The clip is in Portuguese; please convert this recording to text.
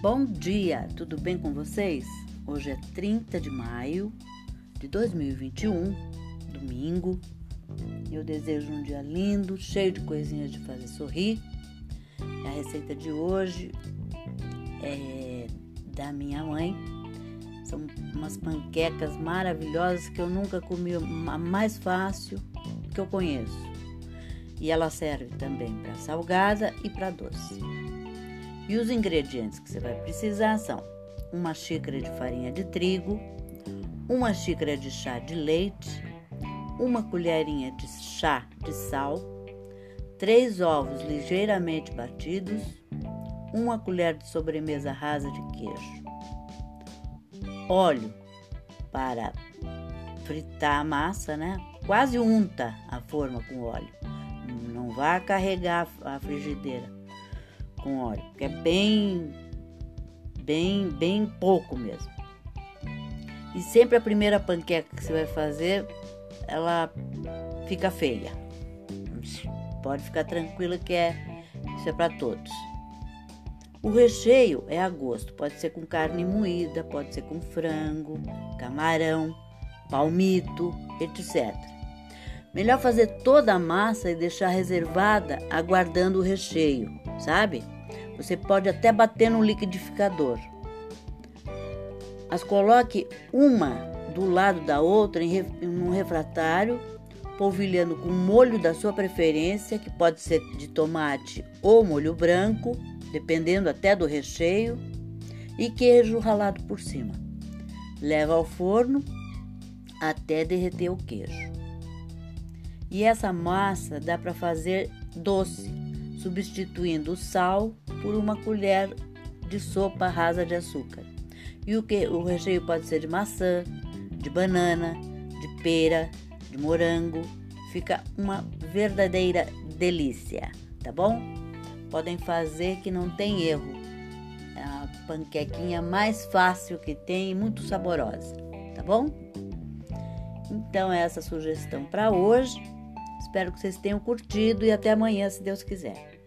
Bom dia, tudo bem com vocês? Hoje é 30 de maio de 2021, domingo. Eu desejo um dia lindo, cheio de coisinhas de fazer sorrir. A receita de hoje é da minha mãe. São umas panquecas maravilhosas que eu nunca comi, a mais fácil que eu conheço. E ela serve também para salgada e para doce. E os ingredientes que você vai precisar são uma xícara de farinha de trigo, uma xícara de chá de leite, uma colherinha de chá de sal, 3 ovos ligeiramente batidos, uma colher de sobremesa rasa de queijo, óleo para fritar a massa, né? Quase unta a forma com óleo, não vá carregar a frigideira com óleo, porque é bem pouco mesmo. E sempre a primeira panqueca que você vai fazer, ela fica feia. Pode ficar tranquila que isso é para todos. O recheio é a gosto, pode ser com carne moída, pode ser com frango, camarão, palmito, etc. Melhor fazer toda a massa e deixar reservada aguardando o recheio, sabe? Você pode até bater no liquidificador. As coloque uma do lado da outra em um refratário, polvilhando com molho da sua preferência, que pode ser de tomate ou molho branco, dependendo até do recheio, e queijo ralado por cima. Leva ao forno até derreter o queijo. E essa massa dá para fazer doce, substituindo o sal por uma colher de sopa rasa de açúcar. E o recheio pode ser de maçã, de banana, de pera, de morango. Fica uma verdadeira delícia, tá bom? Podem fazer que não tem erro. É a panquequinha mais fácil que tem e muito saborosa, tá bom? Então essa é a sugestão para hoje. Espero que vocês tenham curtido e até amanhã, se Deus quiser.